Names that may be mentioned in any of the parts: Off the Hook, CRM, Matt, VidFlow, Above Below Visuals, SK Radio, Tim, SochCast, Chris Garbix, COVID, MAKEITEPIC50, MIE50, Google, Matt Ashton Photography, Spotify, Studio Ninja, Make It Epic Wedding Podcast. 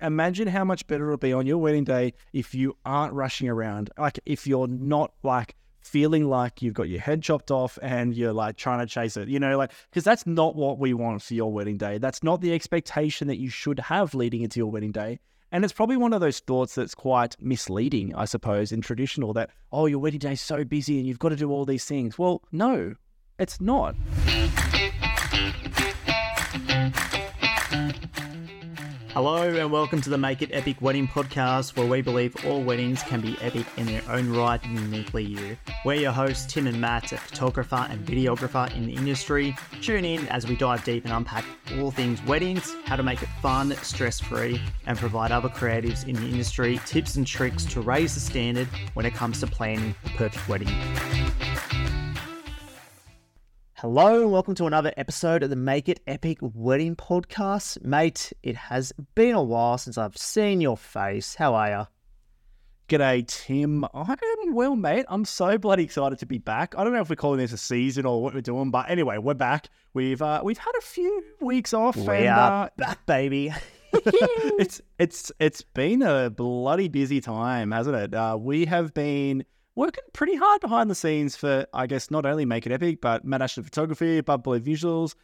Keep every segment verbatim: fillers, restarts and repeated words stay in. Imagine how much better it'll be on your wedding day if you aren't rushing around. Like if you're not like feeling like you've got your head chopped off and you're like trying to chase it, you know, like, because that's not what we want for your wedding day. That's not the expectation that you should have leading into your wedding day. And it's probably one of those thoughts that's quite misleading, I suppose, in traditional that, oh, your wedding day is so busy and you've got to do all these things. Well, no, it's not. Hello and welcome to the Make It Epic Wedding Podcast, where we believe all weddings can be epic in their own right and uniquely you. We're your hosts, Tim and Matt, a photographer and videographer in the industry. Tune in as we dive deep and unpack all things weddings, how to make it fun, stress-free, and provide other creatives in the industry tips and tricks to raise the standard when it comes to planning the perfect wedding. Hello and welcome to another episode of the Make It Epic Wedding Podcast. Mate, it has been a while since I've seen your face. How are you? G'day, Tim. I am well, mate. I'm so bloody excited to be back. I don't know if we're calling this a season or what we're doing, but anyway, we're back. We've uh, we've had a few weeks off. We and, are uh, back, baby. it's it's it's been a bloody busy time, hasn't it? Uh, we have been working pretty hard behind the scenes for, I guess, not only Make It Epic, but Matt Ashton Photography, Above Below Visuals.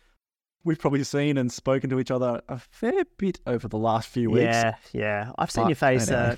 We've probably seen and spoken to each other a fair bit over the last few weeks. Yeah, yeah. I've seen but, your face uh,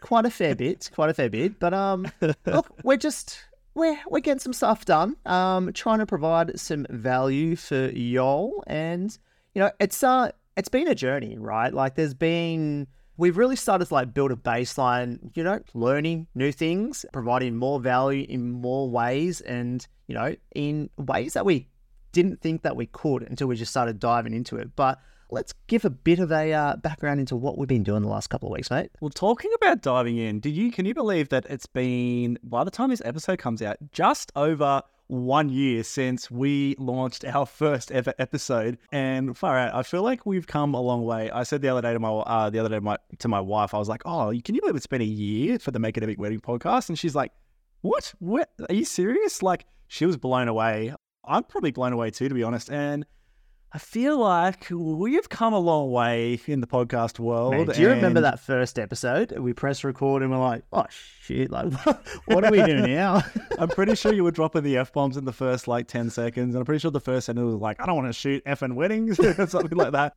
quite a fair bit, quite a fair bit. But um, look, we're just, we're, we're getting some stuff done, um, trying to provide some value for y'all. And, you know, it's uh, it's been a journey, right? Like there's been... We've really started to like build a baseline, you know, learning new things, providing more value in more ways and, you know, in ways that we didn't think that we could until we just started diving into it. But let's give a bit of a uh, background into what we've been doing the last couple of weeks, mate. Well, talking about diving in, did you can you believe that it's been, by the time this episode comes out, just over one year since we launched our first ever episode, and far out, I feel like we've come a long way. I said the other day to my uh, the other day to my, to my wife, I was like, "Oh, can you believe it's been a year for the Make It Epic Wedding Podcast?" And she's like, "What? What? Are you serious?" Like, she was blown away. I'm probably blown away too, to be honest. And I feel like we've come a long way in the podcast world. Man, do you and... remember that first episode? We press record and we're like, oh, shit, like, what do we do now? I'm pretty sure you were dropping the F-bombs in the first, like, ten seconds. And I'm pretty sure the first sentence was like, I don't want to shoot effing weddings or something like that.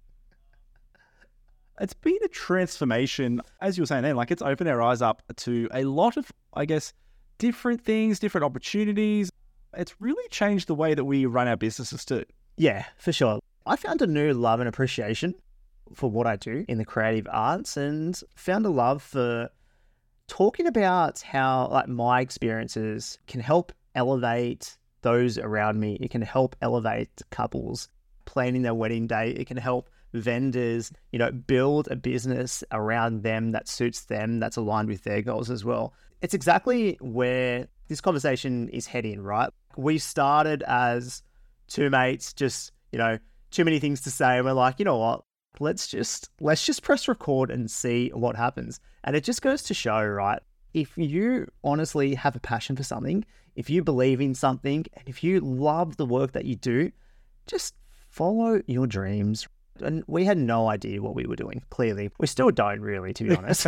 It's been a transformation, as you were saying then, like, it's opened our eyes up to a lot of, I guess, different things, different opportunities. It's really changed the way that we run our businesses too. Yeah, for sure. I found a new love and appreciation for what I do in the creative arts and found a love for talking about how like my experiences can help elevate those around me. It can help elevate couples planning their wedding day. It can help vendors, you know, build a business around them that suits them, that's aligned with their goals as well. It's exactly where this conversation is heading, right? We started as two mates just, you know, too many things to say. And we're like, you know what, let's just, let's just press record and see what happens. And it just goes to show, right? If you honestly have a passion for something, if you believe in something, and if you love the work that you do, just follow your dreams. And we had no idea what we were doing. Clearly, we still don't really, to be honest.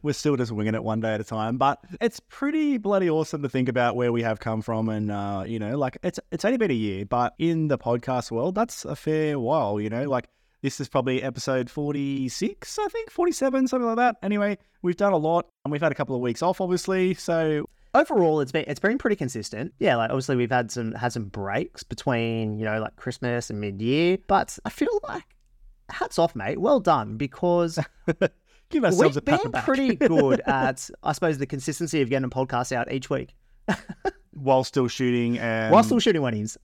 We're still just winging it one day at a time, but it's pretty bloody awesome to think about where we have come from. And, uh, you know, like it's, it's only been a year, but in the podcast world, that's a fair while, you know, like this is probably episode forty-six, I think forty-seven, something like that. Anyway, we've done a lot and we've had a couple of weeks off, obviously. So overall, it's been, it's been pretty consistent. Yeah. Like obviously we've had some, had some breaks between, you know, like Christmas and mid year, but I feel like hats off, mate. Well done, because give ourselves We've a pat been back. Pretty good at, I suppose, the consistency of getting a podcast out each week. While still shooting. And, While still shooting weddings.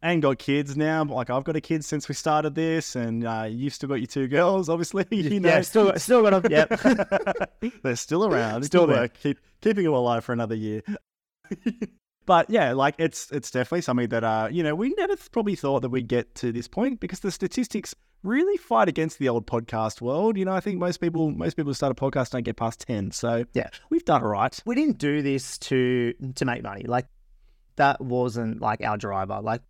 And got kids now. Like, I've got a kid since we started this, and uh, you've still got your two girls, obviously. You know. Yeah, still got, still got them. Yep. They're still around. Still there. Keep, keeping them alive for another year. But, yeah, like, it's it's definitely something that, uh, you know, we never probably thought that we'd get to this point because the statistics really fight against the old podcast world. You know, I think most people most people who start a podcast don't get past ten. So, yeah, we've done all right. We didn't do this to to make money. Like, that wasn't, like, our driver. Like,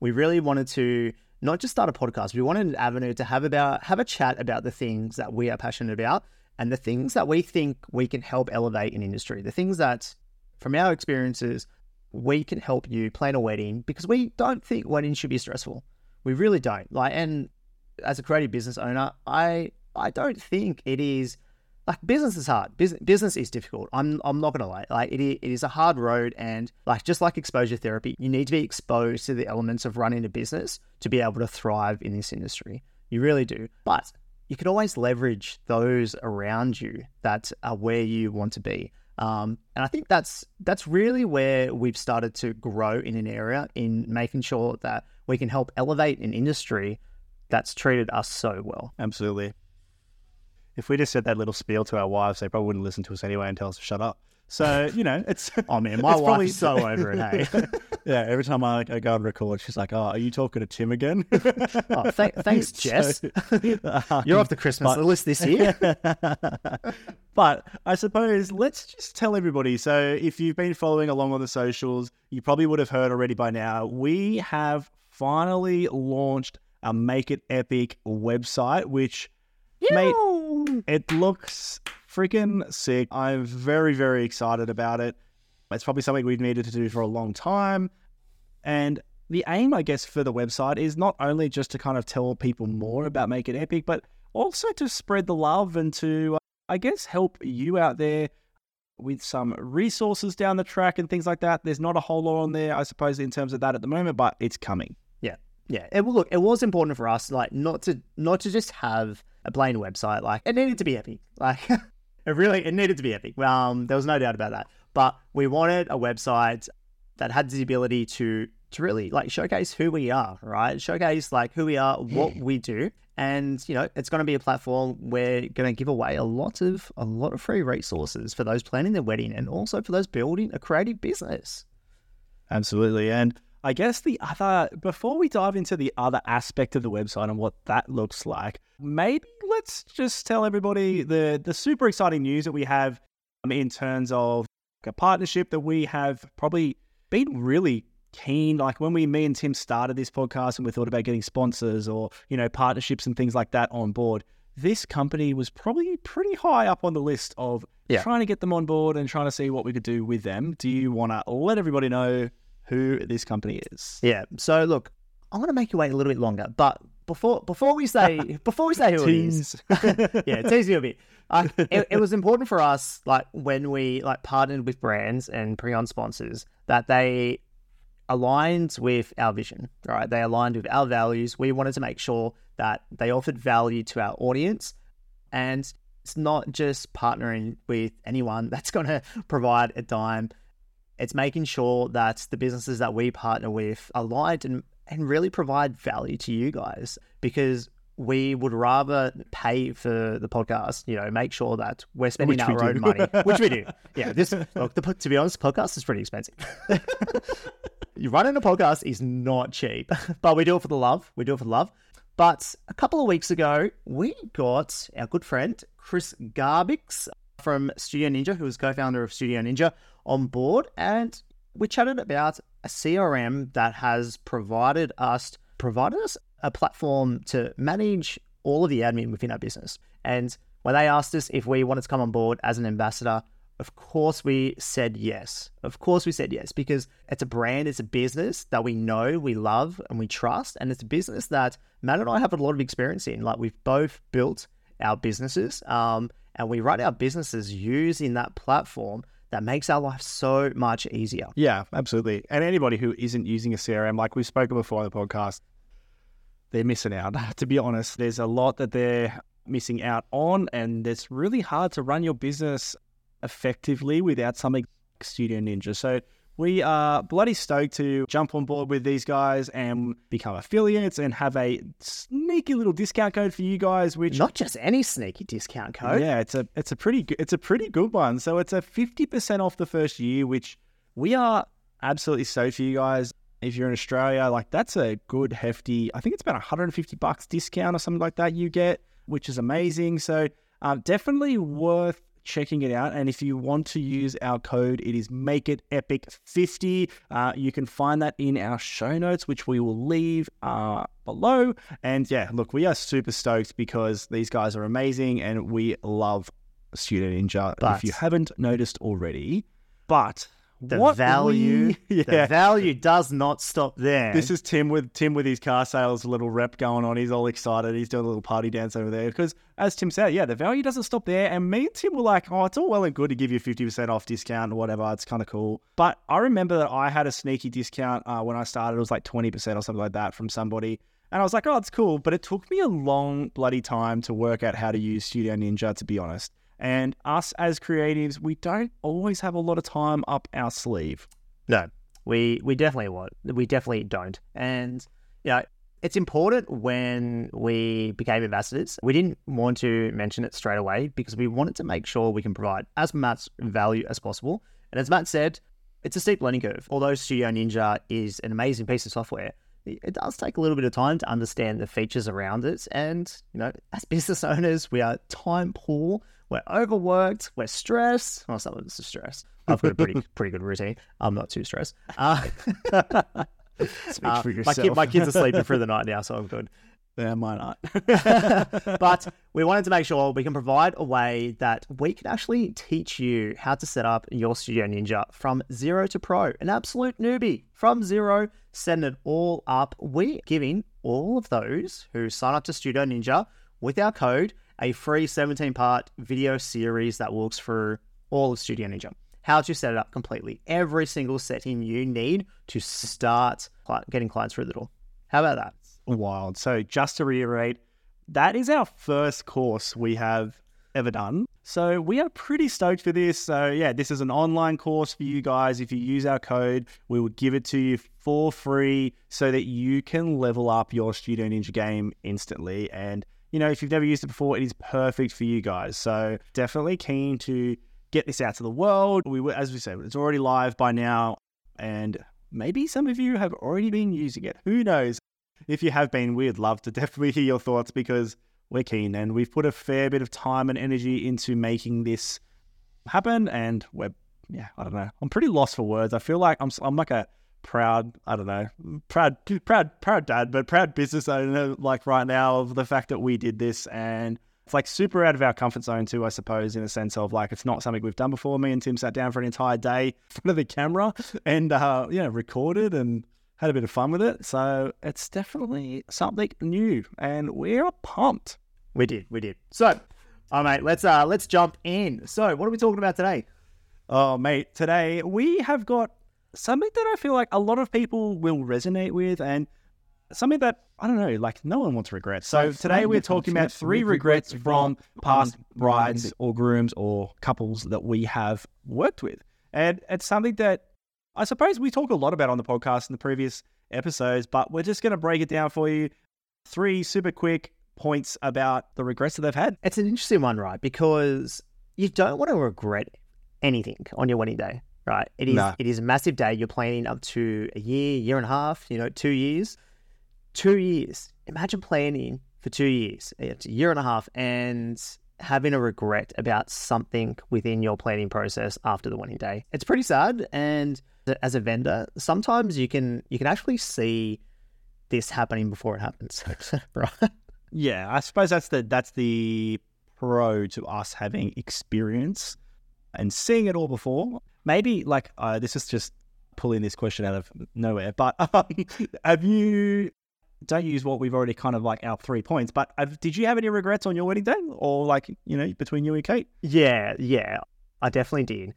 we really wanted to not just start a podcast. We wanted an avenue to have about have a chat about the things that we are passionate about and the things that we think we can help elevate in industry, the things that, from our experiences, we can help you plan a wedding, because we don't think weddings should be stressful. We really don't. Like, and as a creative business owner, I I don't think it is. Like, business is hard. Business, business is difficult. I'm I'm not going to lie. Like, it, it is a hard road. And like, just like exposure therapy, you need to be exposed to the elements of running a business to be able to thrive in this industry. You really do. But you can always leverage those around you that are where you want to be. Um, and I think that's that's really where we've started to grow in an area, in making sure that we can help elevate an industry that's treated us so well. Absolutely. If we just said that little spiel to our wives, they probably wouldn't listen to us anyway and tell us to shut up. So, you know, it's... oh, man, my wife probably... is so over it, hey? Yeah, every time I, I go and record, she's like, oh, are you talking to Tim again? oh, th- thanks, Jess. So, um, you're off the Christmas but... list this year. But I suppose let's just tell everybody. So if you've been following along on the socials, you probably would have heard already by now, we have finally launched a Make It Epic website, which... Yo! Mate, it looks freaking sick. I'm very, very excited about it. It's probably something we've needed to do for a long time. And the aim, I guess, for the website is not only just to kind of tell people more about Make It Epic, but also to spread the love and to, uh, I guess, help you out there with some resources down the track and things like that. There's not a whole lot on there, I suppose, in terms of that at the moment, but it's coming. Yeah. Yeah. It, well, look, it was important for us, like, not to not to just have... a plain website. Like, it needed to be epic. Like, it really, it needed to be epic. Um, there was no doubt about that. But we wanted a website that had the ability to, to really, like, showcase who we are, right? Showcase, like, who we are, what we do. And, you know, it's going to be a platform where we're going to give away a lot of, a lot of free resources for those planning their wedding and also for those building a creative business. Absolutely. And I guess the other, before we dive into the other aspect of the website and what that looks like, maybe let's just tell everybody the, the super exciting news that we have in terms of a partnership that we have probably been really keen. Like, when we, me and Tim started this podcast and we thought about getting sponsors or, you know, partnerships and things like that on board, this company was probably pretty high up on the list of yeah. trying to get them on board and trying to see what we could do with them. Do you want to let everybody know who this company is? Yeah. So look, I'm going to make you wait a little bit longer, but before before we say before we say who it is, yeah, tease you a bit. Uh, it, it was important for us, like, when we like partnered with brands and pre-on sponsors, that they aligned with our vision, right? They aligned with our values. We wanted to make sure that they offered value to our audience, and it's not just partnering with anyone that's going to provide a dime. It's making sure that the businesses that we partner with are aligned and, and really provide value to you guys, because we would rather pay for the podcast, you know, make sure that we're spending which our we own do. money, which we do. Yeah, this look, the, to be honest, podcast is pretty expensive. Running a podcast is not cheap, but we do it for the love. We do it for the love. But a couple of weeks ago, we got our good friend, Chris Garbix, from Studio Ninja, who was co-founder of Studio Ninja, on board, and we chatted about a C R M that has provided us provided us a platform to manage all of the admin within our business. And when they asked us if we wanted to come on board as an ambassador, of course we said yes. Of course we said yes, because it's a brand, it's a business that we know, we love, and we trust, and it's a business that Matt and I have a lot of experience in. Like, we've both built our businesses, um, and we run our businesses using that platform that makes our life so much easier. Yeah, absolutely. And anybody who isn't using a C R M, like we've spoken before on the podcast, they're missing out. To be honest, there's a lot that they're missing out on, and it's really hard to run your business effectively without something like Studio Ninja. So we are bloody stoked to jump on board with these guys and become affiliates and have a sneaky little discount code for you guys, which not just any sneaky discount code. Yeah, it's a it's a pretty good, it's a pretty good one. So it's a fifty percent off the first year, which we are absolutely stoked for you guys. If you're in Australia, like, that's a good hefty. I think it's about one hundred fifty bucks discount or something like that you get, which is amazing. So um, definitely worth checking it out. And if you want to use our code, it is Make It Epic fifty. Uh, you can find that in our show notes, which we will leave uh, below. And yeah, look, we are super stoked because these guys are amazing and we love Studio Ninja, but if you haven't noticed already. But the what value, we, yeah. the value does not stop there. This is Tim with Tim with his car sales little rep going on. He's all excited. He's doing a little party dance over there because, as Tim said, yeah, the value doesn't stop there. And me and Tim were like, oh, it's all well and good to give you fifty percent off discount or whatever. It's kind of cool. But I remember that I had a sneaky discount uh, when I started. It was like twenty percent or something like that from somebody. And I was like, oh, it's cool. But it took me a long bloody time to work out how to use Studio Ninja, to be honest. And us as creatives, we don't always have a lot of time up our sleeve. No, we we definitely want, we definitely don't. And yeah, you know, it's important when we became ambassadors. We didn't want to mention it straight away because we wanted to make sure we can provide as much value as possible. And as Matt said, it's a steep learning curve. Although Studio Ninja is an amazing piece of software, it does take a little bit of time to understand the features around it. And, you know, as business owners, we are time poor. We're overworked. We're stressed. Well, some of us are stressed. I've got a pretty pretty good routine. I'm not too stressed. Uh, Speak for yourself. Uh, my, kid, my kids are sleeping through the night now, so I'm good. Yeah, mine aren't. But we wanted to make sure we can provide a way that we can actually teach you how to set up your Studio Ninja from zero to pro. An absolute newbie from zero, setting it all up. We're giving all of those who sign up to Studio Ninja with our code a free seventeen-part video series that walks through all of Studio Ninja. How to set it up completely. Every single setting you need to start getting clients through the door. How about that? Wild. So just to reiterate, that is our first course we have ever done. So we are pretty stoked for this. So yeah, this is an online course for you guys. If you use our code, we will give it to you for free so that you can level up your Studio Ninja game instantly. And you know, if you've never used it before, it is perfect for you guys. So definitely keen to get this out to the world. We, as we said, it's already live by now, and maybe some of you have already been using it. Who knows? If you have been, we'd love to definitely hear your thoughts because we're keen and we've put a fair bit of time and energy into making this happen. And we're, yeah, I don't know. I'm pretty lost for words. I feel like I'm, I'm like a proud, I don't know, proud, proud, proud dad, but proud business owner, like right now, of the fact that we did this. And it's like super out of our comfort zone too, I suppose, in a sense of like, it's not something we've done before. Me and Tim sat down for an entire day in front of the camera and, uh, you know, recorded and had a bit of fun with it. So it's definitely something new and we're pumped. We did, we did. So, oh mate, let's, uh, let's jump in. So what are we talking about today? Oh mate, today we have got something that I feel like a lot of people will resonate with and something that, I don't know, like no one wants regrets. So today we're talking about three regrets from past brides or grooms or couples that we have worked with. And it's something that I suppose we talk a lot about on the podcast in the previous episodes, but we're just going to break it down for you. Three super quick points about the regrets that they've had. It's an interesting one, right? Because you don't want to regret anything on your wedding day. Right. It is no. It is a massive day. You're planning up to a year, year and a half, you know, two years. Two years. Imagine planning for two years. It's a year and a half and having a regret about something within your planning process after the wedding day. It's pretty sad. And as a vendor, sometimes you can you can actually see this happening before it happens. Right. Yeah, I suppose that's the that's the pro to us having experience and seeing it all before. Maybe like, uh, this is just pulling this question out of nowhere, but um, have you, don't use what we've already kind of like our three points, but have, did you have any regrets on your wedding day or like, you know, between you and Kate? Yeah, yeah, I definitely did.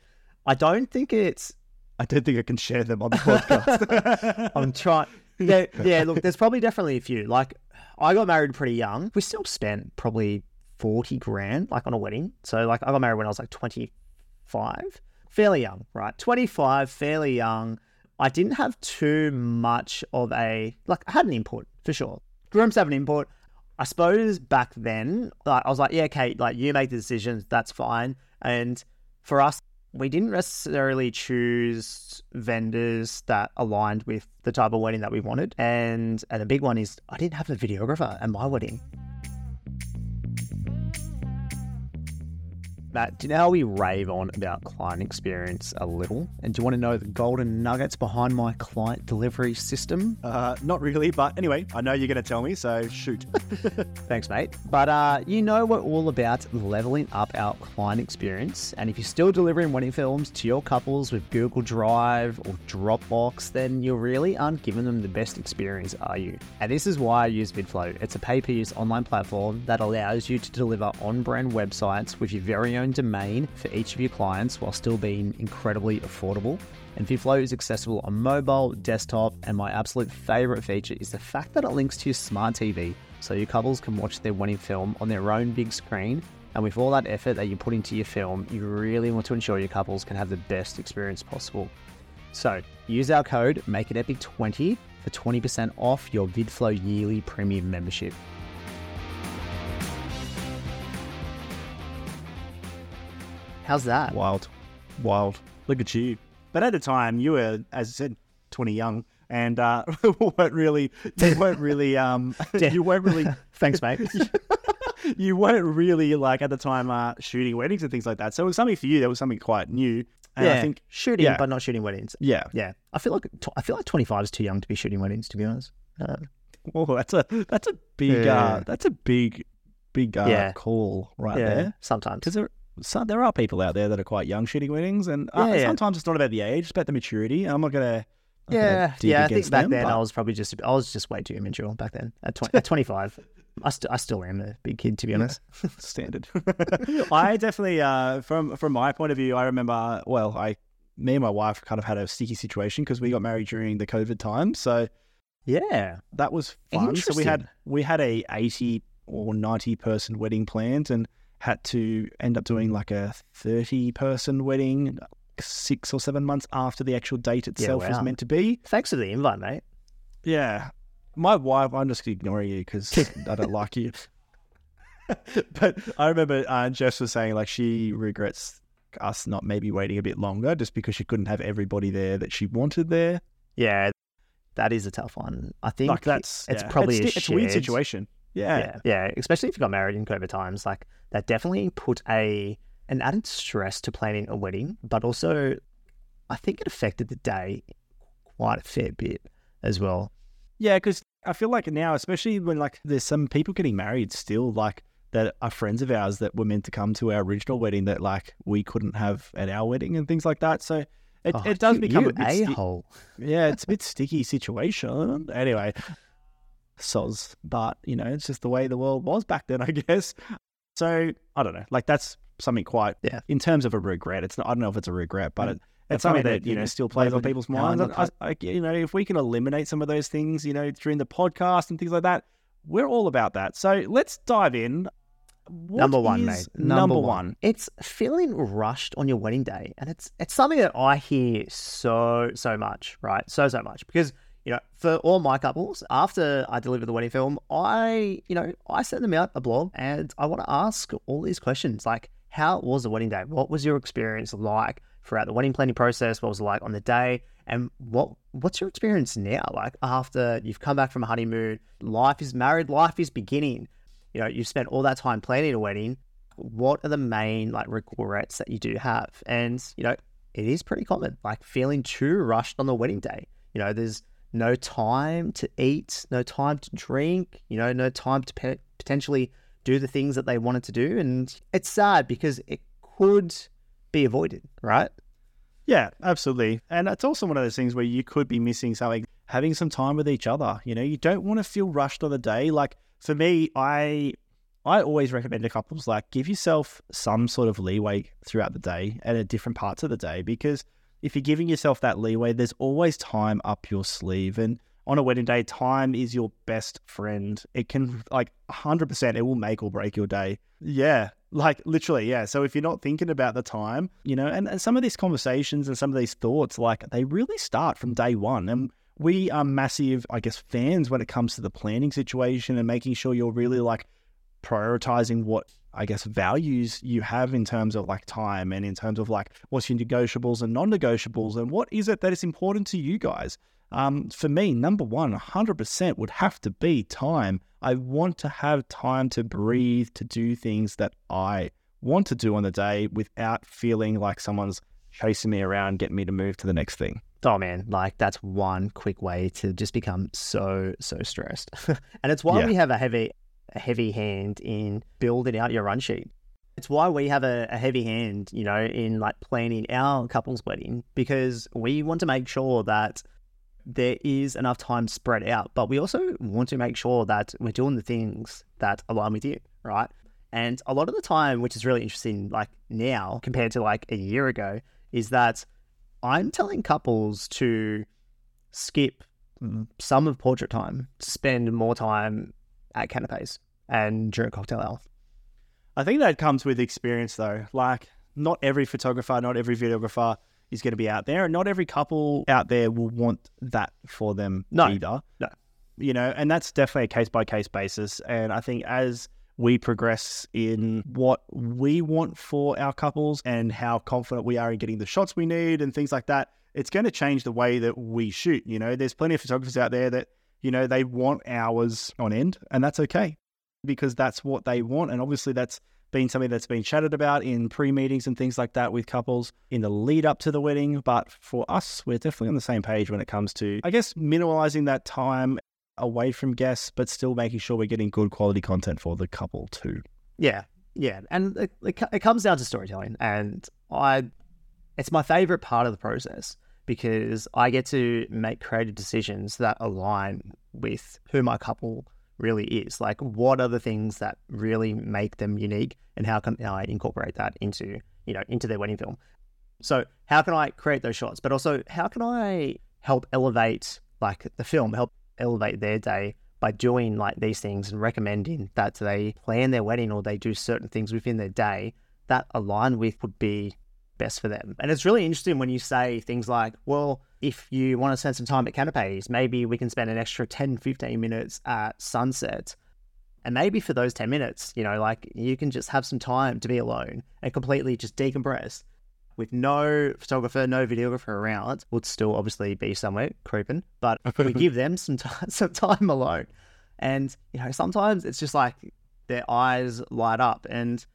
I don't think it's, I don't think I can share them on the podcast. I'm trying. Yeah, yeah, look, there's probably definitely a few. Like I got married pretty young. We still spent probably forty grand like on a wedding. So like I got married when I was like twenty-five. Fairly young, right? twenty-five, fairly young. I didn't have too much of a, like I had an input for sure. Grooms have an input. I suppose back then, like, I was like, yeah, Kate, like you make the decisions, that's fine. And for us, we didn't necessarily choose vendors that aligned with the type of wedding that we wanted. And, and a big one is I didn't have a videographer at my wedding. Matt, do you know how we rave on about client experience a little? And do you want to know the golden nuggets behind my client delivery system? Uh, not really, but anyway, I know you're going to tell me, so shoot. Thanks, mate. But uh, you know we're all about leveling up our client experience. And if you're still delivering wedding films to your couples with Google Drive or Dropbox, then you really aren't giving them the best experience, are you? And this is why I use VidFlow. It's a pay-per-use online platform that allows you to deliver on-brand websites with your very own domain for each of your clients while still being incredibly affordable. And VidFlow is accessible on mobile, desktop, and my absolute favorite feature is the fact that it links to your smart T V, so your couples can watch their wedding film on their own big screen. And with all that effort that you put into your film, you really want to ensure your couples can have the best experience possible. So use our code Make It Epic twenty for twenty percent off your VidFlow yearly premium membership. How's that? Wild. Wild. Look at you. But at the time, you were, as I said, twenty young and uh, weren't really, you weren't really, um, you weren't really. Thanks, mate. You weren't really, like, at the time, uh, shooting weddings and things like that. So it was something for you that was something quite new. And yeah, I think shooting, yeah. but not shooting weddings. Yeah. Yeah. I feel like, I feel like twenty-five is too young to be shooting weddings, to be honest. Uh, oh, that's a, that's a big, yeah. uh, that's a big, big uh, yeah. call right yeah. there. Sometimes. Because there So there are people out there that are quite young shooting weddings, and uh, yeah, yeah. sometimes it's not about the age, it's about the maturity. I'm not gonna, I'm yeah, gonna dig yeah. I think back them, then but... I was probably just, I was just way too immature back then. At, tw- at twenty-five, I, st- I still am a big kid, to be honest. Yeah. Standard. I definitely, uh, from from my point of view, I remember well, I, me and my wife kind of had a sticky situation because we got married during the COVID time, so yeah, that was fun. So we had we had a eighty or ninety person wedding planned, and had to end up doing like a thirty-person wedding six or seven months after the actual date itself yeah, wow. was meant to be. Thanks for the invite, mate. Yeah. My wife, I'm just ignoring you because I don't like you. But I remember uh, Jess was saying, like, she regrets us not maybe waiting a bit longer just because she couldn't have everybody there that she wanted there. Yeah, that is a tough one. I think like that's, it's yeah. probably it's, a It's shared... a weird situation. Yeah. yeah, yeah. Especially if you got married in COVID times, like that definitely put a an added stress to planning a wedding, but also I think it affected the day quite a fair bit as well. Yeah, because I feel like now, especially when like there's some people getting married still, like that are friends of ours that were meant to come to our original wedding that like we couldn't have at our wedding and things like that. So it, oh, it does you, become you a bit a-hole. Sti- yeah, it's a bit sticky situation. Anyway. soz but you know it's just the way the world was back then, I guess. So I don't know, like that's something quite yeah in terms of a regret. It's not, I don't know if it's a regret, but it, it's something that you know still plays on people's minds. I, I, you know if we can eliminate some of those things you know during the podcast and things like that, we're all about that. So let's dive in. What number one, mate. Number, number one. one. It's feeling rushed on your wedding day, and it's it's something that I hear so so much, right? So so much because. You know, for all my couples, after I deliver the wedding film, I, you know, I send them out a blog and I want to ask all these questions. Like, how was the wedding day? What was your experience like throughout the wedding planning process? What was it like on the day? And what what's your experience now? Like, after you've come back from a honeymoon, life is married, life is beginning. You know, you've spent all that time planning a wedding. What are the main, like, regrets that you do have? And, you know, it is pretty common, like, feeling too rushed on the wedding day. You know, there's no time to eat, no time to drink, you know, no time to pe- potentially do the things that they wanted to do. And it's sad because it could be avoided, right? Yeah, absolutely. And it's also one of those things where you could be missing something, having some time with each other. You know, you don't want to feel rushed on the day. Like for me, I I always recommend to couples, like, give yourself some sort of leeway throughout the day and at different parts of the day, because if you're giving yourself that leeway, there's always time up your sleeve. And on a wedding day, time is your best friend. It can, like, one hundred percent, it will make or break your day. Yeah, like, literally, yeah. So if you're not thinking about the time, you know, and, and some of these conversations and some of these thoughts, like, they really start from day one. And we are massive, I guess, fans when it comes to the planning situation and making sure you're really, like, prioritizing what, I guess, values you have in terms of like time and in terms of like what's your negotiables and non-negotiables and what is it that is important to you guys. Um, for me, number one, one hundred percent would have to be time. I want to have time to breathe, to do things that I want to do on the day without feeling like someone's chasing me around, getting me to move to the next thing. Oh man, like that's one quick way to just become so, so stressed. And it's why yeah. we have a heavy, a heavy hand in building out your run sheet. It's why we have a, a heavy hand, you know, in like planning our couple's wedding, because we want to make sure that there is enough time spread out, but we also want to make sure that we're doing the things that align with you, right? And a lot of the time, which is really interesting, like now compared to like a year ago, is that I'm telling couples to skip some of portrait time, spend more time at canapes and during cocktail hour. I think that comes with experience though. Like not every photographer, not every videographer is going to be out there, and not every couple out there will want that for them no, either. No. You know, and that's definitely a case by case basis. And I think as we progress in what we want for our couples and how confident we are in getting the shots we need and things like that, it's going to change the way that we shoot. You know, there's plenty of photographers out there that, you know, they want hours on end, and that's okay, because that's what they want. And obviously that's been something that's been chatted about in pre-meetings and things like that with couples in the lead up to the wedding. But for us, we're definitely on the same page when it comes to, I guess, minimalizing that time away from guests, but still making sure we're getting good quality content for the couple too. Yeah. Yeah. And it, it, it comes down to storytelling. And I, it's my favorite part of the process, because I get to make creative decisions that align with who my couple really is. Like, what are the things that really make them unique, and how can I incorporate that into, you know, into their wedding film? So how can I create those shots, but also how can I help elevate like the film, help elevate their day by doing like these things and recommending that they plan their wedding or they do certain things within their day that align with would be best for them. And it's really interesting when you say things like, well, if you want to spend some time at canapes, maybe we can spend an extra ten, fifteen minutes at sunset. And maybe for those ten minutes, you know, like you can just have some time to be alone and completely just decompress with no photographer, no videographer around. Would still obviously be somewhere creeping, but we give them some time, some time alone. And, you know, sometimes it's just like their eyes light up. And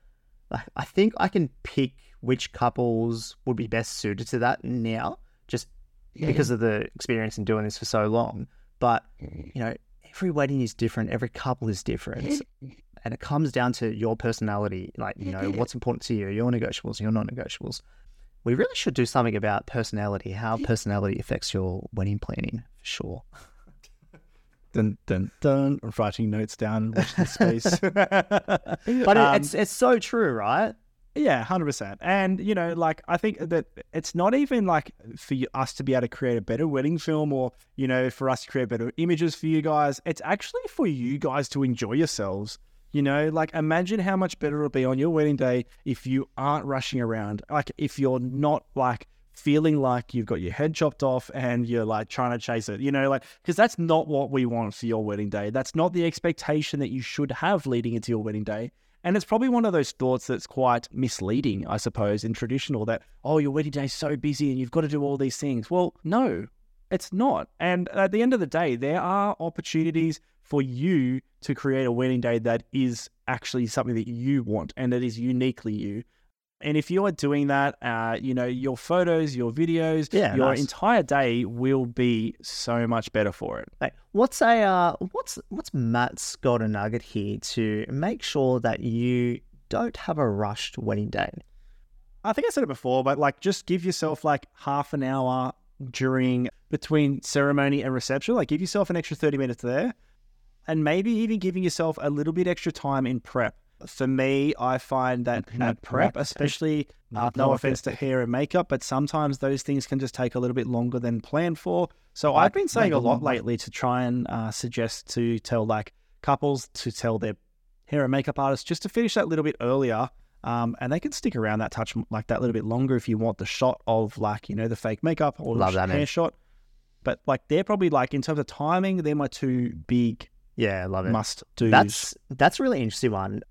I think I can pick which couples would be best suited to that now, just yeah. because of the experience in doing this for so long. But, you know, every wedding is different. Every couple is different. And it comes down to your personality. Like, you know, what's important to you, your negotiables, your non-negotiables. We really should do something about personality, how personality affects your wedding planning, for sure. Dun, dun, dun. I'm writing notes down, watching space. But it, um, it's it's so true, right? Yeah, one hundred percent. And, you know, like, I think that it's not even like for us to be able to create a better wedding film or, you know, for us to create better images for you guys. It's actually for you guys to enjoy yourselves. You know, like, imagine how much better it'll be on your wedding day if you aren't rushing around. Like, if you're not, like, feeling like you've got your head chopped off and you're like trying to chase it, you know, like, because that's not what we want for your wedding day. That's not the expectation that you should have leading into your wedding day. And it's probably one of those thoughts that's quite misleading, I suppose, in traditional, that, oh, your wedding day is so busy and you've got to do all these things. Well, no, it's not. And at the end of the day, there are opportunities for you to create a wedding day that is actually something that you want and that is uniquely you. And if you are doing that, uh, you know, your photos, your videos, yeah, your nice. entire day will be so much better for it. Hey, what's a uh, what's what's Matt's golden nugget here to make sure that you don't have a rushed wedding day? I think I said it before, but like, just give yourself like half an hour during between ceremony and reception. Like, give yourself an extra thirty minutes there, and maybe even giving yourself a little bit extra time in prep. For me, I find that at prep, especially, uh, no offense to hair and makeup, but sometimes those things can just take a little bit longer than planned for. So I've been saying a lot lately to try and uh, suggest to tell like couples to tell their hair and makeup artists just to finish that little bit earlier. Um, and they can stick around that touch like that little bit longer if you want the shot of like, you know, the fake makeup or the hair man. shot. But like, they're probably like, in terms of timing, they're my two big yeah, love it. must do. That's, that's a really interesting one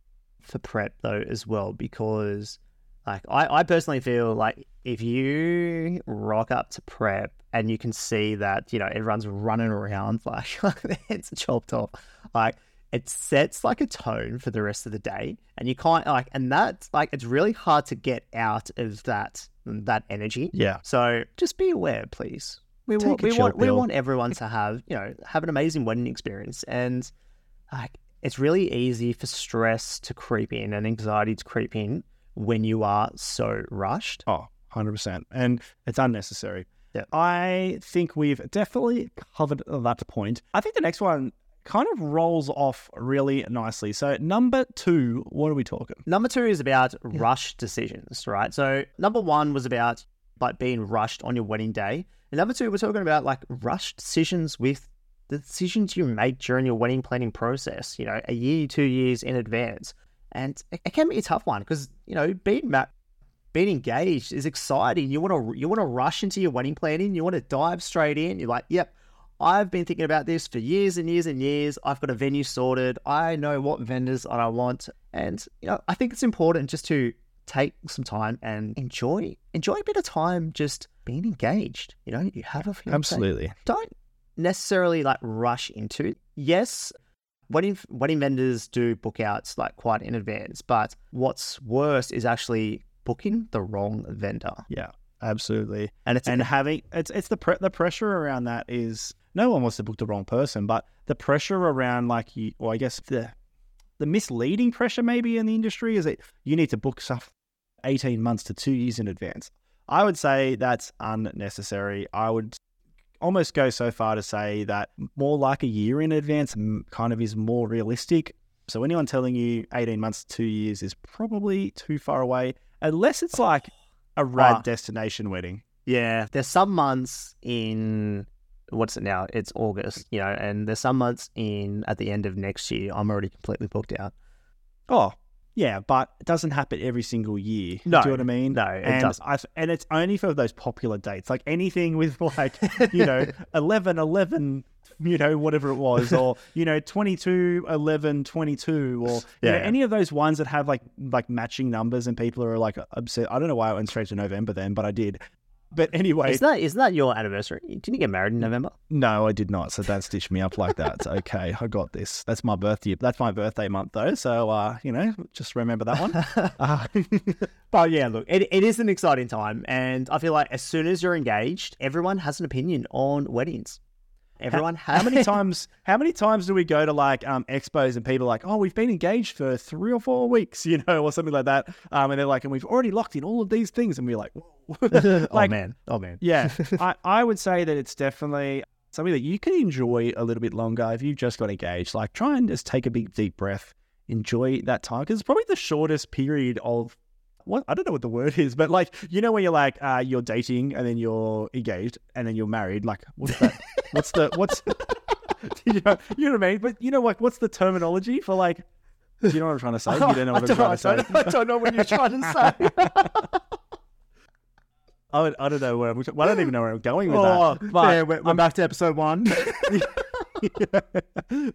for prep though as well, because like I, I personally feel like if you rock up to prep and you can see that, you know, everyone's running around like it's chopped off, like it sets like a tone for the rest of the day, and you can't like, and that's like, it's really hard to get out of that, that energy. Yeah. So just be aware, please. We Take want, we want, pill. we want everyone to have, you know, have an amazing wedding experience, and like, it's really easy for stress to creep in and anxiety to creep in when you are so rushed. Oh, one hundred percent. And it's unnecessary. Yeah. I think we've definitely covered that point. I think the next one kind of rolls off really nicely. So number two, what are we talking? Number two is about yeah. rushed decisions, right? So number one was about like being rushed on your wedding day. And number two, we're talking about like rushed decisions with the decisions you make during your wedding planning process, you know, a year, two years in advance. And it, it can be a tough one because, you know, being married, being engaged is exciting. You want to you want to rush into your wedding planning. You want to dive straight in. You're like, yep, I've been thinking about this for years and years and years. I've got a venue sorted. I know what vendors I want. And, you know, I think it's important just to take some time and enjoy, enjoy a bit of time just being engaged. You know, you have a fiancé. Absolutely. Don't necessarily like rush into it. Yes, wedding, wedding vendors do book outs like quite in advance, but what's worse is actually booking the wrong vendor. Yeah, absolutely. And it's and having it's it's the pre- the pressure around that is, no one wants to book the wrong person, but the pressure around like you, well, I guess the the misleading pressure maybe in the industry is that you need to book stuff eighteen months to two years in advance. I would say that's unnecessary. I would almost go so far to say that more like a year in advance kind of is more realistic. So anyone telling you eighteen months to two years is probably too far away. Unless it's like a rad uh, destination wedding. Yeah. There's some months in, what's it now? It's August, you know, and there's some months in at the end of next year, I'm already completely booked out. Oh, yeah. But it doesn't happen every single year. No. Do you know what I mean? No, it and doesn't. I've, and it's only for those popular dates, like anything with like, you know, eleven eleven, you know, whatever it was, or, you know, twenty-two eleven twenty-two, or yeah, you know, any of those ones that have like like matching numbers and people are like upset. I don't know why I went straight to November then, but I did. But anyway, is that is that your anniversary? Didn't you get married in November? No, I did not. So don't stitch me up like that. It's okay, I got this. That's my birthday. That's my birthday month though. So uh, you know, just remember that one. Uh, but yeah, look, it, it is an exciting time, and I feel like as soon as you're engaged, everyone has an opinion on weddings. Everyone has. How many times? How many times do we go to like um, expos and people are like, oh, we've been engaged for three or four weeks, you know, or something like that. Um, and they're like, and we've already locked in all of these things, and we're like, like oh man, oh man, yeah. I, I would say that it's definitely something that you can enjoy a little bit longer if you've just got engaged. Like, try and just take a big deep breath, enjoy that time, because it's probably the shortest period of. What? I don't know what the word is, but like, you know, when you're like, uh, you're dating and then you're engaged and then you're married, like, what's that? what's the, what's, you know, you know what I mean? But you know, like, what's the terminology for like, do you know what I'm trying to say? You don't know what I'm trying to say. I don't know what you're trying to say. I, would, I don't know where I'm, I don't even know where I'm going with oh, that. But yeah, we're, we're back to episode one. Yeah.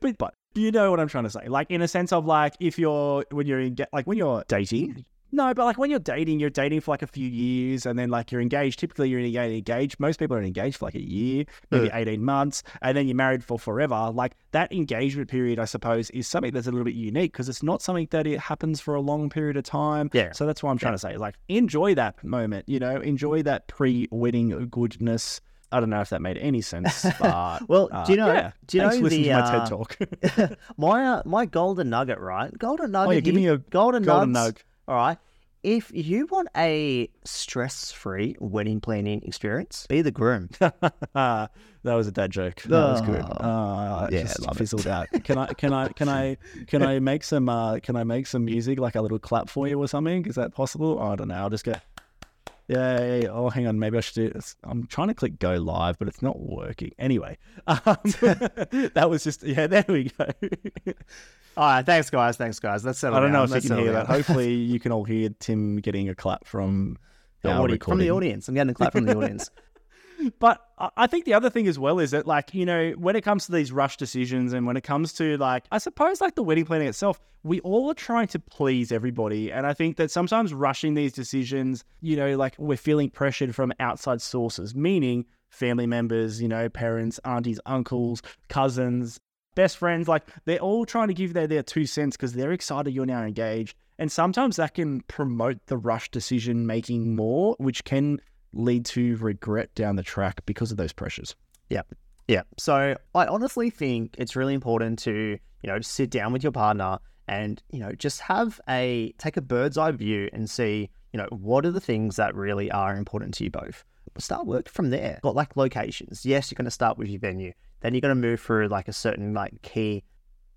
But, but you know what I'm trying to say? Like, in a sense of like, if you're, when you're in, like when you're dating, no, but like when you're dating, you're dating for like a few years and then like you're engaged. Typically you're engaged. Most people are engaged for like a year, maybe Ugh. eighteen months, and then you're married for forever. Like that engagement period, I suppose, is something that's a little bit unique because it's not something that it happens for a long period of time. Yeah. So that's what I'm trying yeah. to say. Like enjoy that moment, you know, enjoy that pre-wedding goodness. I don't know if that made any sense. But, well, uh, do you know? Yeah. Do you Thanks know for listening the, to my uh, TED Talk. my, uh, my golden nugget, right? Golden nugget. Oh, yeah, give me a golden, golden nugget. All right. If you want a stress-free wedding planning experience, be the groom. That was a dad joke. That was good. Oh, uh, yeah, just love fizzled it. out. Can I? Can I? Can I? Can I make some? Uh, can I make some music, like a little clap for you or something? Is that possible? Oh, I don't know. I'll just go. Yeah. Oh, hang on. Maybe I should do this. I'm trying to click go live, but it's not working. Anyway, um, that was just, yeah, there we go. All right. Thanks, guys. Thanks, guys. Let's settle down. I don't know if Let's you can hear down. that. Hopefully you can all hear Tim getting a clap from the, the audience. From the audience. I'm getting a clap from the audience. But I think the other thing as well is that, like, you know, when it comes to these rush decisions and when it comes to, like, I suppose, like, the wedding planning itself, we all are trying to please everybody. And I think that sometimes rushing these decisions, you know, like, we're feeling pressured from outside sources, meaning family members, you know, parents, aunties, uncles, cousins, best friends, like they're all trying to give their, their two cents because they're excited you're now engaged. And sometimes that can promote the rush decision making more, which can lead to regret down the track because of those pressures. Yeah. Yeah. So I honestly think it's really important to, you know, sit down with your partner and, you know, just have a, take a bird's eye view and see, you know, what are the things that really are important to you both? Start work from there. Got like locations. Yes, you're going to start with your venue. Then you're going to move through like a certain like key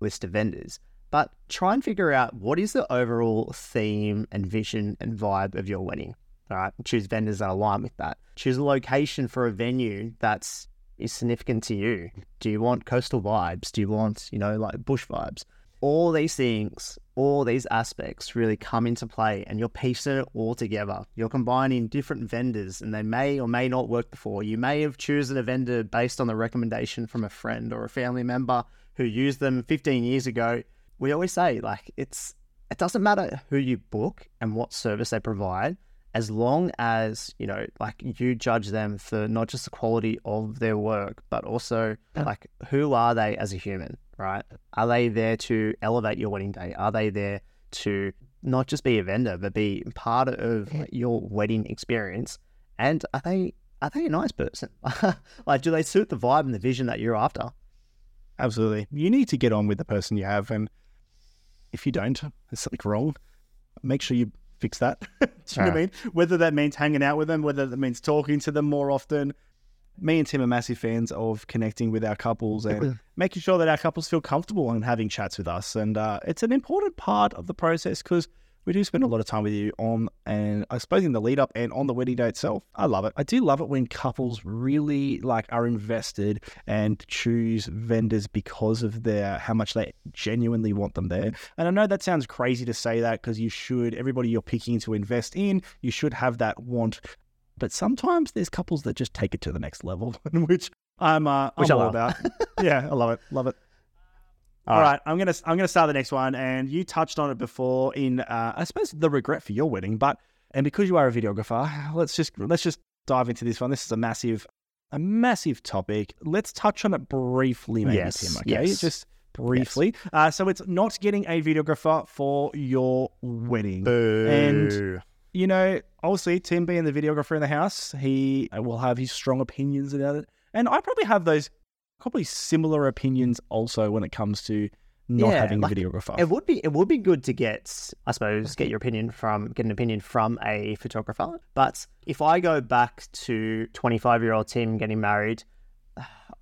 list of vendors. But try and figure out what is the overall theme and vision and vibe of your wedding. All right. Choose vendors that align with that. Choose a location for a venue that's is significant to you. Do you want coastal vibes? Do you want, you know, like bush vibes? All these things, all these aspects really come into play and you're piecing it all together. You're combining different vendors and they may or may not work before. You may have chosen a vendor based on the recommendation from a friend or a family member who used them fifteen years ago. We always say like, it's, it doesn't matter who you book and what service they provide, as long as, you know, like you judge them for not just the quality of their work, but also like, who are they as a human? Right? Are they there to elevate your wedding day? Are they there to not just be a vendor, but be part of your wedding experience? And are they are they a nice person? Like, do they suit the vibe and the vision that you're after? Absolutely. You need to get on with the person you have, and if you don't, there's something wrong. Make sure you fix that. Do you know what I mean? Whether that means hanging out with them, whether that means talking to them more often. Me and Tim are massive fans of connecting with our couples and making sure that our couples feel comfortable and having chats with us. And uh, it's an important part of the process because we do spend a lot of time with you on, and I suppose in the lead up and on the wedding day itself. I love it. I do love it when couples really like are invested and choose vendors because of their, how much they genuinely want them there. And I know that sounds crazy to say that because you should, everybody you're picking to invest in, you should have that want. But sometimes there's couples that just take it to the next level, which I'm uh, which I'm all about. Yeah, I love it, love it. All, all right. right, I'm gonna I'm gonna start the next one, and you touched on it before in uh, I suppose the regret for your wedding, but and because you are a videographer, let's just let's just dive into this one. This is a massive, a massive topic. Let's touch on it briefly, maybe yes, Tim. Okay, yes. just briefly. Yes. Uh, so it's not getting a videographer for your wedding, Boo. and. You know, obviously, Tim being the videographer in the house, he will have his strong opinions about it. And I probably have those probably similar opinions also when it comes to not yeah, having like, a videographer. It would be it would be good to get, I suppose, get your opinion from, get an opinion from a photographer. But if I go back to twenty-five-year-old Tim getting married,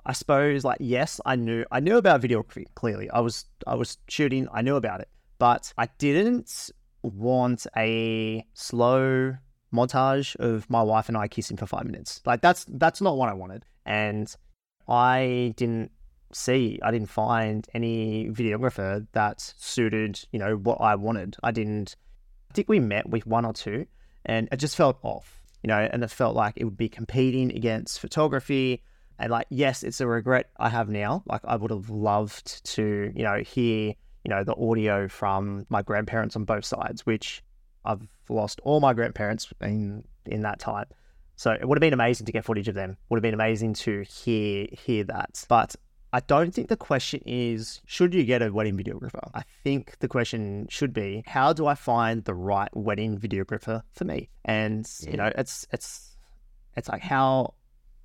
I suppose, like, yes, I knew I knew about videography, clearly. I was I was shooting, I knew about it. But I didn't want a slow montage of my wife and I kissing for five minutes. Like that's, that's not what I wanted. And I didn't see, I didn't find any videographer that suited, you know, what I wanted. I didn't, I think we met with one or two and it just felt off, you know, and it felt like it would be competing against photography. And like, yes, it's a regret I have now. Like I would have loved to, you know, hear you know, the audio from my grandparents on both sides, which I've lost all my grandparents in, in that time. So it would have been amazing to get footage of them. Would have been amazing to hear, hear that. But I don't think the question is, should you get a wedding videographer? I think the question should be, how do I find the right wedding videographer for me? And, yeah. you know, it's, it's, it's like how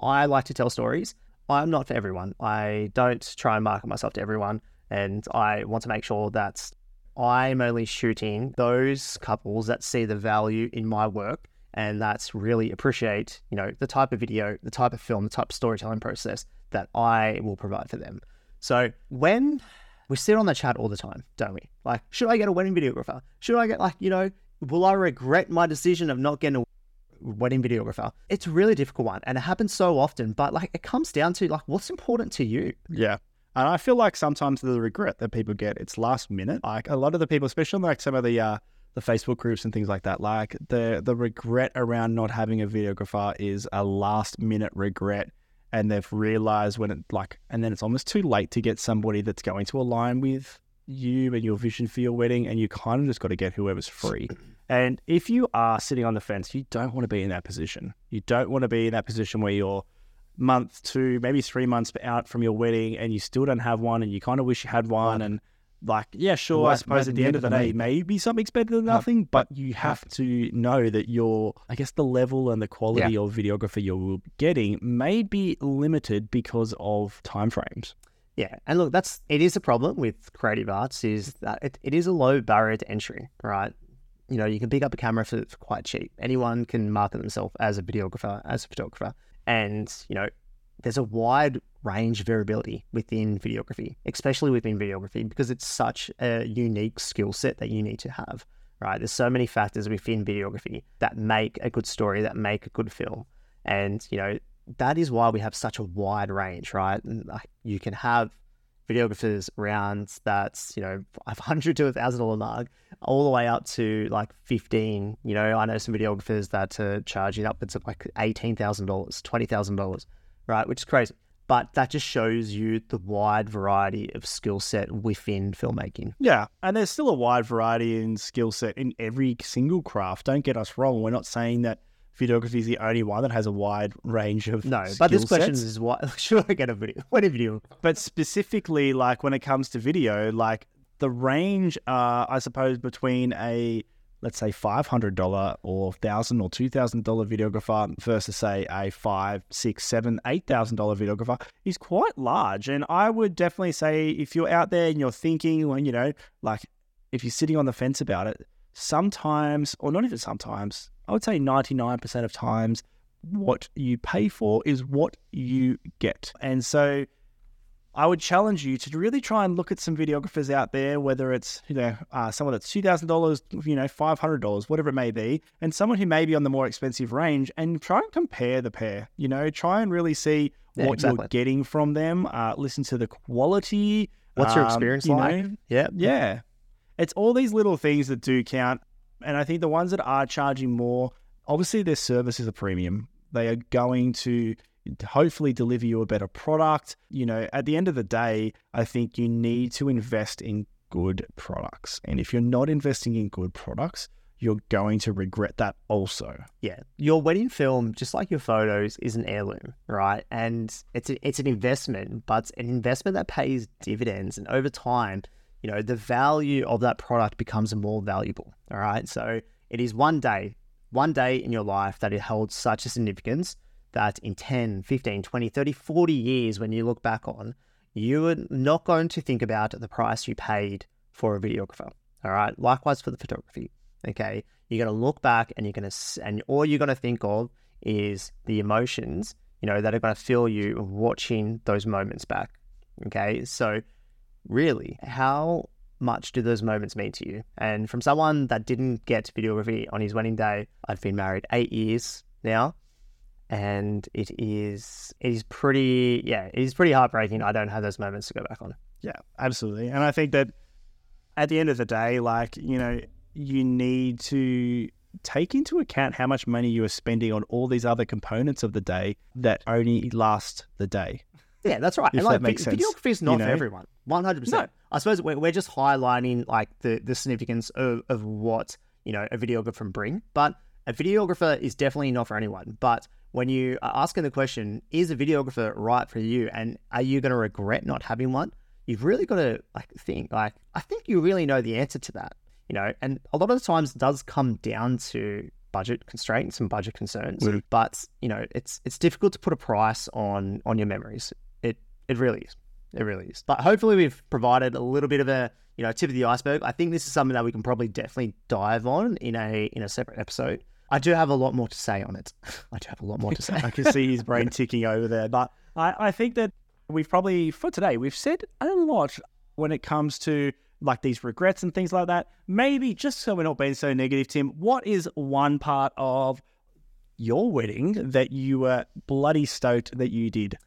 I like to tell stories. I'm not for everyone. I don't try and market myself to everyone. And I want to make sure that I'm only shooting those couples that see the value in my work and that's really appreciate, you know, the type of video, the type of film, the type of storytelling process that I will provide for them. So when we sit on the chat all the time, don't we? Like, should I get a wedding videographer? Should I get like, you know, will I regret my decision of not getting a wedding videographer? It's a really difficult one and it happens so often, but like it comes down to like, what's important to you? Yeah. And I feel like sometimes the regret that people get, it's last minute. Like a lot of the people, especially like some of the uh, the Facebook groups and things like that, like the the regret around not having a videographer is a last minute regret. And they've realized when it like, and then it's almost too late to get somebody that's going to align with you and your vision for your wedding. And you kind of just got to get whoever's free. And if you are sitting on the fence, you don't want to be in that position. You don't want to be in that position where you're month to maybe three months out from your wedding and you still don't have one and you kind of wish you had one, right. and like, yeah, sure, well, I suppose at the end of the day, maybe something's better than nothing, but you have to know that your, I guess, the level and the quality yeah. of videography you're getting may be limited because of timeframes. Yeah. And look, that's, it is a problem with creative arts is that it, it is a low barrier to entry, right? You know, you can pick up a camera for, for quite cheap. Anyone can market themselves as a videographer, as a photographer. And, you know, there's a wide range of variability within videography, especially within videography, because it's such a unique skill set that you need to have, right? There's so many factors within videography that make a good story, that make a good film. And, you know, that is why we have such a wide range, right? You can have videographers around that's, you know, five hundred dollars to one thousand dollars mark, all the way up to like fifteen dollars. You know, I know some videographers that are charging upwards of like eighteen thousand dollars, twenty thousand dollars, right? Which is crazy. But that just shows you the wide variety of skill set within filmmaking. Yeah. And there's still a wide variety in skill set in every single craft. Don't get us wrong. We're not saying that videography is the only one that has a wide range of no, but this question sets. Is why should I get a video? What a video! But specifically, like when it comes to video, like the range, uh, I suppose between a let's say five hundred dollar or thousand or two thousand dollar videographer versus say a five, six, seven, eight thousand dollar videographer is quite large. And I would definitely say if you're out there and you're thinking, well, you know, like if you're sitting on the fence about it, sometimes or not even sometimes. I would say ninety-nine percent of times what you pay for is what you get. And so I would challenge you to really try and look at some videographers out there, whether it's, you know, uh, someone that's two thousand dollars, you know, five hundred dollars, whatever it may be, and someone who may be on the more expensive range and try and compare the pair, you know, try and really see what yeah, exactly. you're getting from them. Uh, listen to the quality. What's um, your experience you like? Know? Yeah. Yeah. It's all these little things that do count. And I think the ones that are charging more, obviously their service is a premium. They are going to hopefully deliver you a better product. You know, at the end of the day, I think you need to invest in good products. And if you're not investing in good products, you're going to regret that also. Yeah. Your wedding film, just like your photos, is an heirloom, right? And it's, a, it's an investment, but it's an investment that pays dividends. And over time, you know, the value of that product becomes more valuable, all right? So it is one day, one day in your life that it holds such a significance that in ten, fifteen, twenty, thirty, forty years, when you look back on, you are not going to think about the price you paid for a videographer, all right? Likewise for the photography, okay? You're going to look back and you're going to, and all you're going to think of is the emotions, you know, that are going to fill you watching those moments back, okay? So really, how much do those moments mean to you? And from someone that didn't get videography on his wedding day, I've been married eight years now, and it is it is pretty, yeah, it is pretty heartbreaking. I don't have those moments to go back on. Yeah, absolutely. And I think that at the end of the day, like, you know, you need to take into account how much money you are spending on all these other components of the day that only last the day. Yeah, that's right. If and like, makes videography sense. Is not you know? For everyone, one hundred percent. No. I suppose we're, we're just highlighting like the, the significance of, of what, you know, a videographer can bring. But a videographer is definitely not for anyone. But when you are asking the question, is a videographer right for you? And are you going to regret not having one? You've really got to like think, like, I think you really know the answer to that, you know, and a lot of the times it does come down to budget constraints and budget concerns. Mm-hmm. But, you know, it's, it's difficult to put a price on, on your memories. It really is. It really is. But hopefully we've provided a little bit of a, you know, tip of the iceberg. I think this is something that we can probably definitely dive on in a in a separate episode. I do have a lot more to say on it. I do have a lot more to say. I can see his brain ticking over there. But I, I think that we've probably, for today, we've said a lot when it comes to like these regrets and things like that. Maybe just so we're not being so negative, Tim, what is one part of your wedding that you were bloody stoked that you did?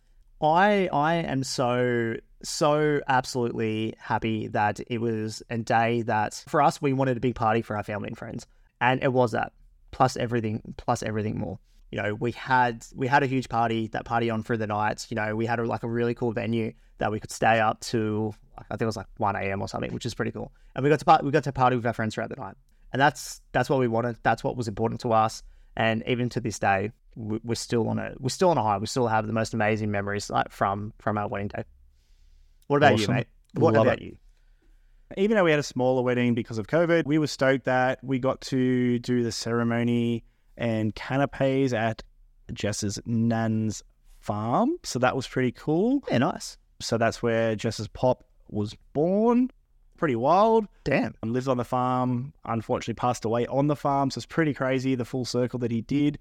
I I am so, so absolutely happy that it was a day that, for us, we wanted a big party for our family and friends. And it was that, plus everything, plus everything more. You know, we had we had a huge party, that party on through the night. You know, we had a, like a really cool venue that we could stay up to, I think it was like one a.m. or something, which is pretty cool. And we got to, we got to party with our friends throughout the night. And that's that's what we wanted. That's what was important to us. And even to this day, we're still on a we're still on a high. We still have the most amazing memories like, from from our wedding day. What about awesome. you, mate? What Love about it. you? Even though we had a smaller wedding because of COVID, we were stoked that we got to do the ceremony and canapes at Jess's nan's farm. So that was pretty cool. Yeah, nice. So that's where Jess's pop was born. Pretty wild. Damn. And lived on the farm, unfortunately passed away on the farm. So it's pretty crazy, the full circle that he did.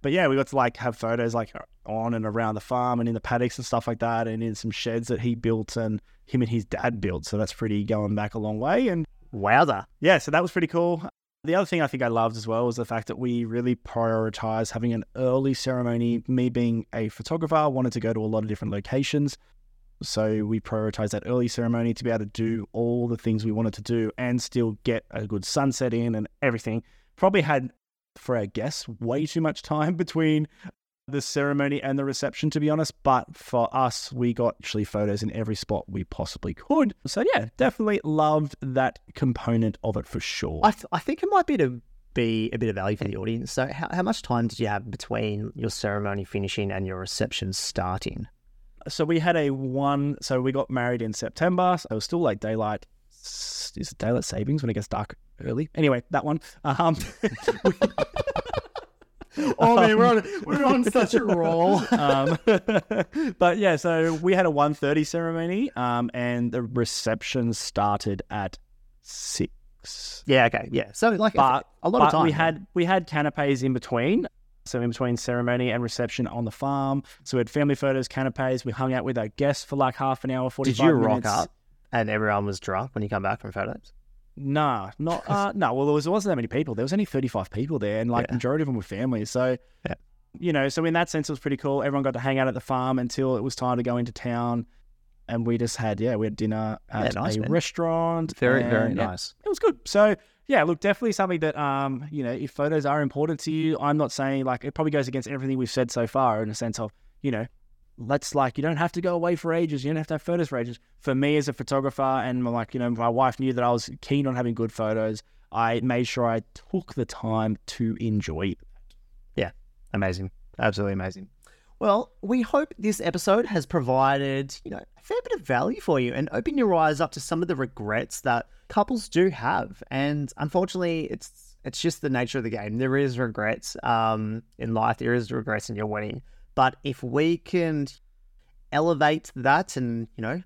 But yeah, we got to like have photos like on and around the farm and in the paddocks and stuff like that, and in some sheds that he built and him and his dad built. So that's pretty going back a long way. And wowza. Yeah, so that was pretty cool. The other thing I think I loved as well was the fact that we really prioritized having an early ceremony. Me being a photographer, I wanted to go to a lot of different locations. So we prioritized that early ceremony to be able to do all the things we wanted to do and still get a good sunset in and everything. Probably had, for our guests, way too much time between the ceremony and the reception, to be honest. But for us, we got actually photos in every spot we possibly could. So yeah, definitely loved that component of it for sure. I, th- I think it might be to be a bit of value for the audience. So how, how much time did you have between your ceremony finishing and your reception starting? So we had a one, so we got married in September. So it was still like daylight, is it daylight savings when it gets dark early? Anyway, that one. Um, we, oh man, um, we're on we're on such a roll. Um, but yeah, so we had a one thirty ceremony, um, and the reception started at six. Yeah, okay, yeah. So like but, a, a lot but of time. We man. had we had canapes in between. So in between ceremony and reception on the farm. So we had family photos, canapes. We hung out with our guests for like half an hour, forty-five minutes. Did you rock minutes. up and everyone was drunk when you come back from photos? Nah, not, uh, no. Well, there was, wasn't that many people. There was only thirty-five people there, and like yeah. majority of them were family. So, yeah. you know, so in that sense, it was pretty cool. Everyone got to hang out at the farm until it was time to go into town. And we just had, yeah, we had dinner at yeah, nice, a man. restaurant. Very, and, very nice. Yeah, it was good. So, yeah, look, definitely something that, um, you know, if photos are important to you, I'm not saying like it probably goes against everything we've said so far in a sense of, you know, let's like, you don't have to go away for ages. You don't have to have photos for ages. For me as a photographer and like, you know, my wife knew that I was keen on having good photos. I made sure I took the time to enjoy it. Yeah, amazing. Absolutely amazing. Well, we hope this episode has provided, you know, a fair bit of value for you and opened your eyes up to some of the regrets that couples do have. And unfortunately, it's it's just the nature of the game. There is regrets um, in life. There is regrets in your wedding. But if we can elevate that and, you know,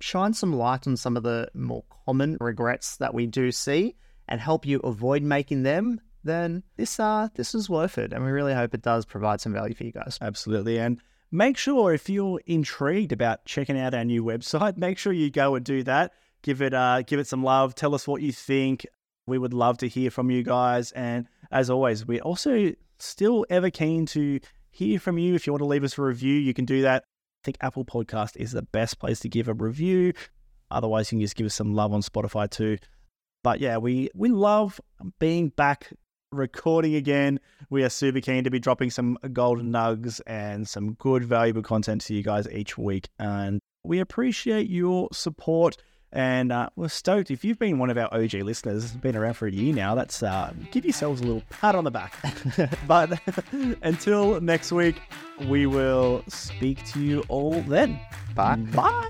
shine some light on some of the more common regrets that we do see and help you avoid making them, then this uh this is worth it, and we really hope it does provide some value for you guys. Absolutely. And make sure if you're intrigued about checking out our new website, make sure you go and do that. Give it uh give it some love. Tell us what you think. We would love to hear from you guys. And as always, we're also still ever keen to hear from you. If you want to leave us a review, you can do that. I think Apple Podcast is the best place to give a review. Otherwise, you can just give us some love on Spotify too. But yeah, we we love being back recording again. We are super keen to be dropping some golden nugs and some good valuable content to you guys each week, and we appreciate your support. And uh, we're stoked if you've been one of our O G listeners, been around for a year now. That's uh give yourselves a little pat on the back. But until next week, we will speak to you all then. Bye bye.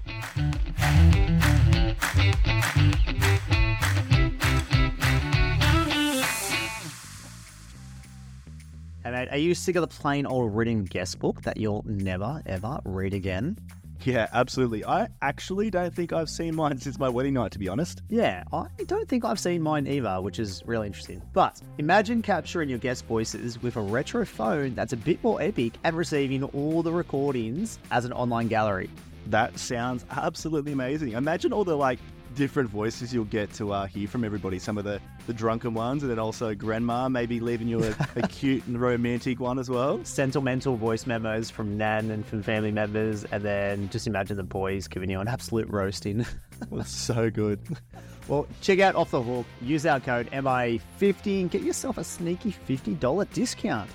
Hey mate, are you sick of the plain old written guessbook that you'll never, ever read again? Yeah, absolutely. I actually don't think I've seen mine since my wedding night, to be honest. Yeah, I don't think I've seen mine either, which is really interesting. But imagine capturing your guest voices with a retro phone that's a bit more epic and receiving all the recordings as an online gallery. That sounds absolutely amazing. Imagine all the, like, different voices you'll get to uh, hear from everybody. Some of the, the drunken ones, and then also grandma, maybe leaving you a, a cute and romantic one as well. Sentimental voice memos from Nan and from family members, and then just imagine the boys giving you an absolute roasting. That's so good. Well, check out Off the Hook. Use our code M I E fifty and get yourself a sneaky fifty dollars discount.